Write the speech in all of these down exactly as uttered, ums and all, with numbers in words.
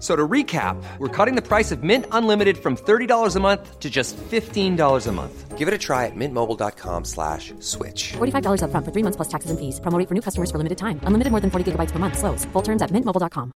So to recap, we're cutting the price of Mint Unlimited from thirty dollars a month to just fifteen dollars a month. Give it a try at mintmobile.com slash switch. forty-five dollars up front for three months plus taxes and fees. Promo rate for new customers for limited time. Unlimited more than forty gigabytes per month. Slows full terms at mint mobile dot com.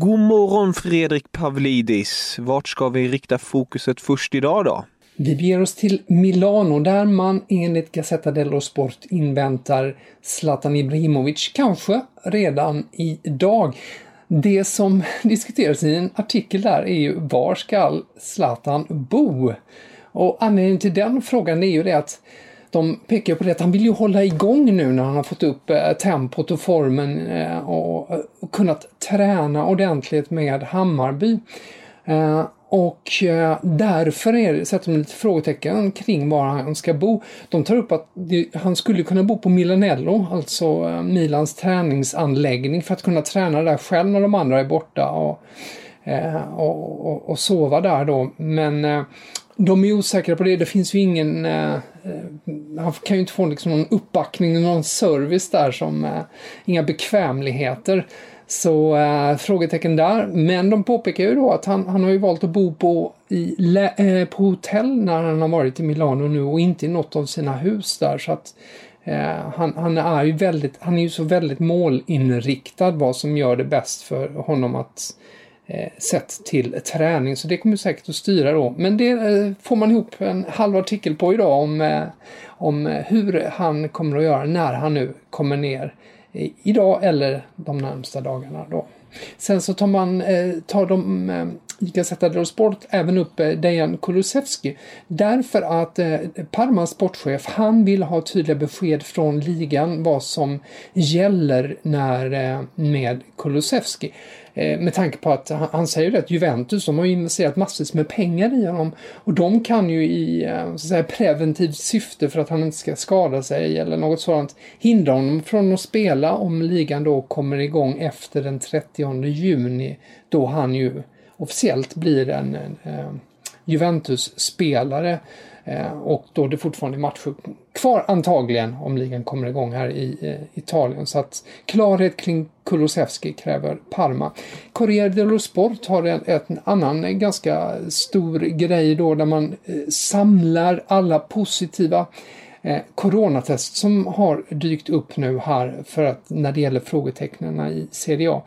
God morgon Fredrik Pavlidis. Vart ska vi rikta fokuset först idag då? Vi beger oss till Milano där man enligt Gazzettadello Sport inväntar Zlatan Ibrahimovic kanske redan idag. Det som diskuteras i en artikel där är ju var ska Zlatan bo? Och anledningen till den frågan är ju det att de pekar på det att han vill ju hålla igång nu när han har fått upp tempot och formen och kunnat träna ordentligt med Hammarby. Och därför är det, sätter de lite frågetecken kring var han ska bo. De tar upp att han skulle kunna bo på Milanello, alltså Milans träningsanläggning, för att kunna träna där själv när de andra är borta och, och, och, och sova där då. Men de är osäkra på det. Det finns ju ingen, han kan ju inte få liksom någon uppbackning, någon service där, som inga bekvämligheter. Så äh, frågetecken där. Men de påpekar ju då att han, han har ju valt att bo på, i, lä, äh, på hotell när han har varit i Milano nu och inte i något av sina hus där. Så att äh, han, han är ju väldigt, han är ju så väldigt målinriktad vad som gör det bäst för honom att äh, sett till träning. Så det kommer säkert att styra då. Men det äh, får man ihop en halv artikel på idag om, äh, om hur han kommer att göra när han nu kommer ner idag eller de närmsta dagarna då. Sen så tar man eh, tar de eh, Gazzettadello Sport även upp eh, Dien Kolusevski därför att eh, Parmas sportchef, han vill ha tydliga besked från ligan vad som gäller när eh, med Kolusevski. Eh, med tanke på att han, han säger att Juventus, de har investerat massvis med pengar i honom och de kan ju i eh, så att säga, preventivt syfte för att han inte ska skada sig eller något sådant hindra honom från att spela om ligan då kommer igång efter den trettionde juni då han ju officiellt blir en, en, en Juventus-spelare eh, och då det fortfarande är matcher kvar antagligen om ligan kommer igång här i eh, Italien. Så att klarhet kring Kulusevski kräver Parma. Corriere dello Sport har en, en annan en ganska stor grej då där man eh, samlar alla positiva Eh, coronatest som har dykt upp nu här för att när det gäller frågetecknarna i Serie A.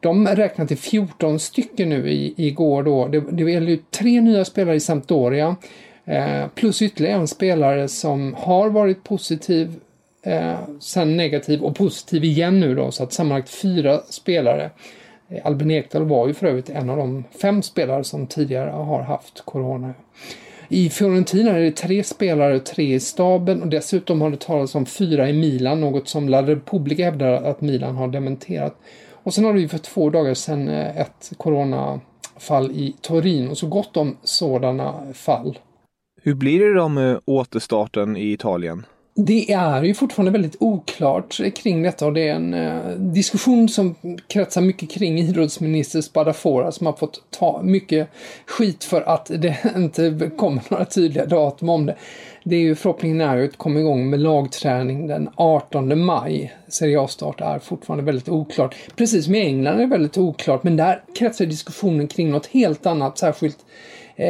De räknar till fjorton stycken nu i, igår då. Det, det är ju tre nya spelare i Sampdoria eh, plus ytterligare en spelare som har varit positiv eh, sen negativ och positiv igen nu då, så att sammanlagt fyra spelare. Eh, Albin Ekdal var ju för övrigt en av de fem spelare som tidigare har haft corona. I Fiorentina är det tre spelare och tre i staben och dessutom har det talats om fyra i Milan, något som La Repubblica hävdar att Milan har dementerat. Och sen har det ju för två dagar sedan ett coronafall i Turin och så gott om sådana fall. Hur blir det då med återstarten i Italien? Det är ju fortfarande väldigt oklart kring detta, och det är en eh, diskussion som kretsar mycket kring idrottsminister Spadafora, som har fått ta mycket skit för att det inte kommer några tydliga datum om det. Det är ju förhoppningen är att komma igång med lagträning den artonde maj. Serie A-start är fortfarande väldigt oklart. Precis med England är det väldigt oklart, men där kretsar diskussionen kring något helt annat, särskilt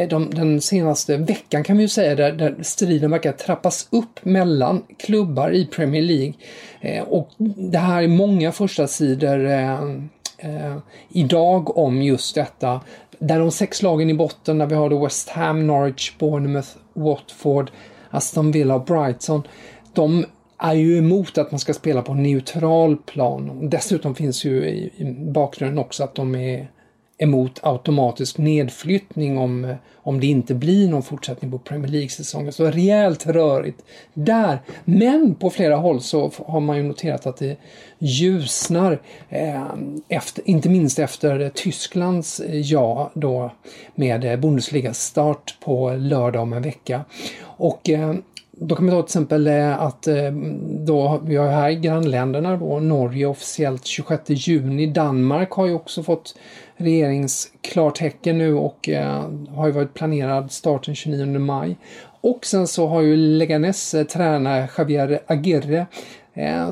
De, den senaste veckan kan vi ju säga, där, där striden verkar trappas upp mellan klubbar i Premier League. Eh, och det här är många första sidor eh, eh, idag om just detta. Där de sex lagen i botten, där vi har då West Ham, Norwich, Bournemouth, Watford, Aston Villa och Brighton. De är ju emot att man ska spela på neutral plan. Dessutom finns ju i, i bakgrunden också att de är emot automatisk nedflyttning om, om det inte blir någon fortsättning på Premier League-säsongen. Så rejält rörigt där. Men på flera håll så har man ju noterat att det ljusnar, eh, efter, inte minst efter Tysklands ja då med Bundesliga start på lördag om en vecka. Och eh, då kan man ta till exempel att då vi har här i grannländerna då, Norge officiellt tjugosjätte juni, Danmark har ju också fått regeringsklartecken nu och eh, har ju varit planerad starten tjugonionde maj. Och sen så har ju Leganes eh, tränare Javier Aguirre eh,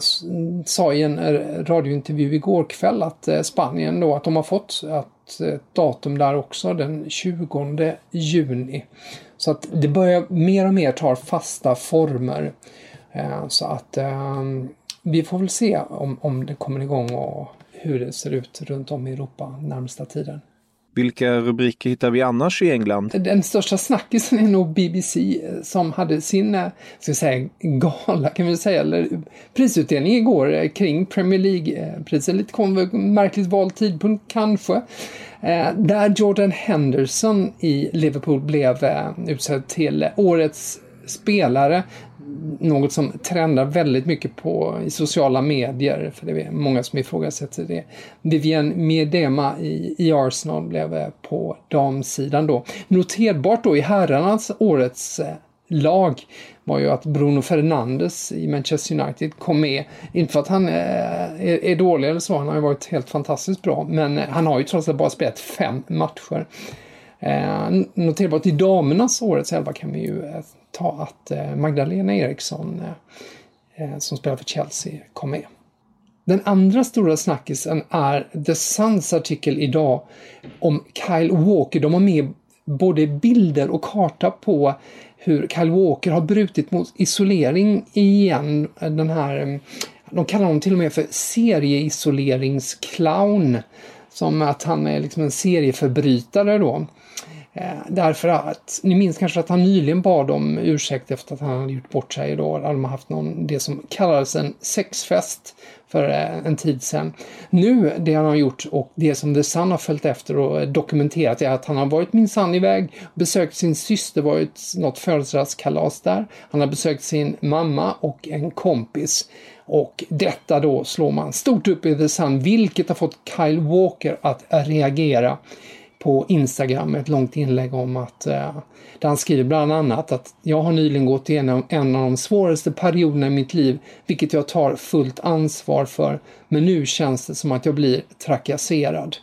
sa i en radiointervju igår kväll att eh, Spanien då, att de har fått ett eh, datum där också den tjugonde juni. Så att det börjar mer och mer ta fasta former. Eh, så att eh, vi får väl se om, om det kommer igång och hur det ser ut runt om i Europa närmsta tiden. Vilka rubriker hittar vi annars i England? Den största snackisen är nog B B C som hade sin, ska jag säga, gala kan vi säga, eller prisutdelning igår kring Premier League-priset. Lite kon- märkligt vald tidpunkt kanske. Där Jordan Henderson i Liverpool blev utsedd till årets spelare. Något som trendar väldigt mycket på i sociala medier, för det är många som ifrågasätter det. Vivian Miedema i, i Arsenal blev på damsidan då. Noterbart då i herrarnas årets eh, lag var ju att Bruno Fernandes i Manchester United kom med. Inte för att han eh, är, är dålig eller så, han har ju varit helt fantastiskt bra, men eh, han har ju trots allt bara spelat fem matcher. Eh, noterbart i damernas årets elva kan vi ju eh, ta att Magdalena Eriksson eh, som spelar för Chelsea kom med. Den andra stora snackisen är The Suns artikel idag om Kyle Walker. De har med både bilder och karta på hur Kyle Walker har brutit mot isolering igen. Den här, de kallar honom till och med för serieisoleringsclown, som att han är liksom en serieförbrytare då. Därför att, ni minns kanske att han nyligen bad om ursäkt efter att han hade gjort bort sig då. De har haft någon, det som kallades en sexfest för en tid sedan. Nu, det han har gjort och det som The Sun har följt efter och dokumenterat är att han har varit minsann iväg, besökt sin syster, varit något födelsedagskalas där. Han har besökt sin mamma och en kompis. Och detta då slår man stort upp i The Sun, vilket har fått Kyle Walker att reagera på Instagram med ett långt inlägg om att eh, där han skriver bland annat att jag har nyligen gått igenom en av de svåraste perioderna i mitt liv, vilket jag tar fullt ansvar för, men nu känns det som att jag blir trakasserad,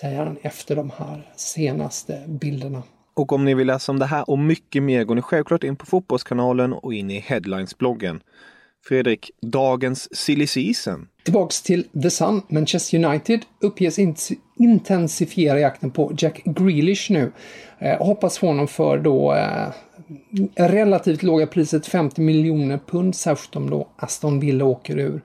säger han efter de här senaste bilderna. Och om ni vill läsa om det här och mycket mer går ni självklart in på fotbollskanalen och in i Headlines-bloggen. Fredrik, dagens silly season. Tillbaks till The Sun. Manchester United uppges intensifiera jakten på Jack Grealish nu. Eh, hoppas få honom för då eh, relativt låga priset femtio miljoner pund, särskilt om då Aston Villa åker ur.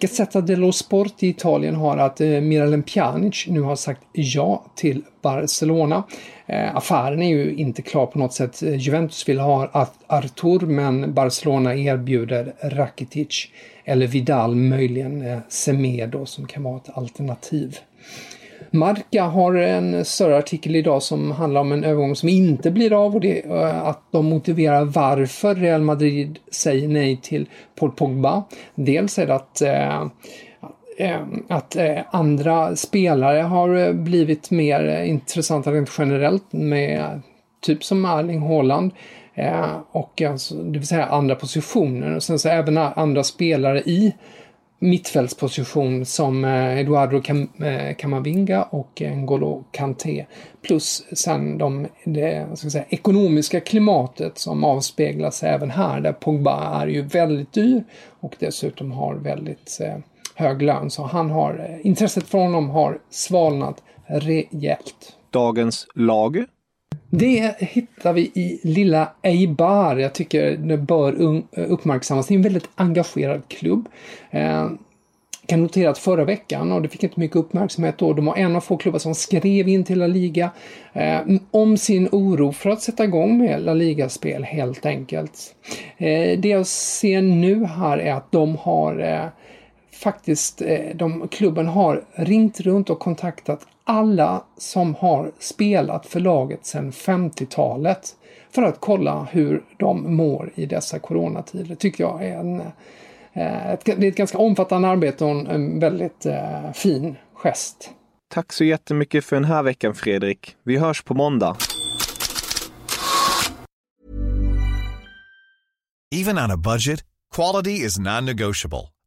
Gazzettadello Sport i Italien har att eh, Miralem Pjanic nu har sagt ja till Barcelona. Eh, affären är ju inte klar på något sätt. Juventus vill ha Artur, men Barcelona erbjuder Rakitic eller Vidal, möjligen eh, Semedo som kan vara ett alternativ. Marca har en större artikel idag som handlar om en övergång som inte blir av, och det är att de motiverar varför Real Madrid säger nej till Paul Pogba. Dels är det att, eh, att eh, andra spelare har blivit mer intressanta rent generellt, med typ som Erling Haaland. eh, och alltså, det vill säga andra positioner, och sen så även andra spelare i mittfältsposition som eh, Eduardo Cam, eh, Camavinga och N'Golo Kanté, plus sen de, det ska jag säga, ekonomiska klimatet som avspeglas även här, där Pogba är ju väldigt dyr och dessutom har väldigt eh, hög lön, så han har, intresset från honom har svalnat rejält. Dagens lag? Det hittar vi i lilla Eibar. Jag tycker det bör uppmärksammas. Det är en väldigt engagerad klubb. Eh, kan notera att förra veckan, och det fick inte mycket uppmärksamhet då, de var en av få klubbar som skrev in till La Liga eh, om sin oro för att sätta igång med La Liga-spel helt enkelt. Eh, det jag ser nu här är att de har... Eh, Faktiskt, de, klubben har ringt runt och kontaktat alla som har spelat för laget sedan femtiotalet för att kolla hur de mår i dessa coronatider. Det tycker jag är, en, ett, det är ett ganska omfattande arbete och en, en väldigt eh, fin gest. Tack så jättemycket för den här veckan, Fredrik. Vi hörs på måndag. Even on a budget, quality is non-negotiable.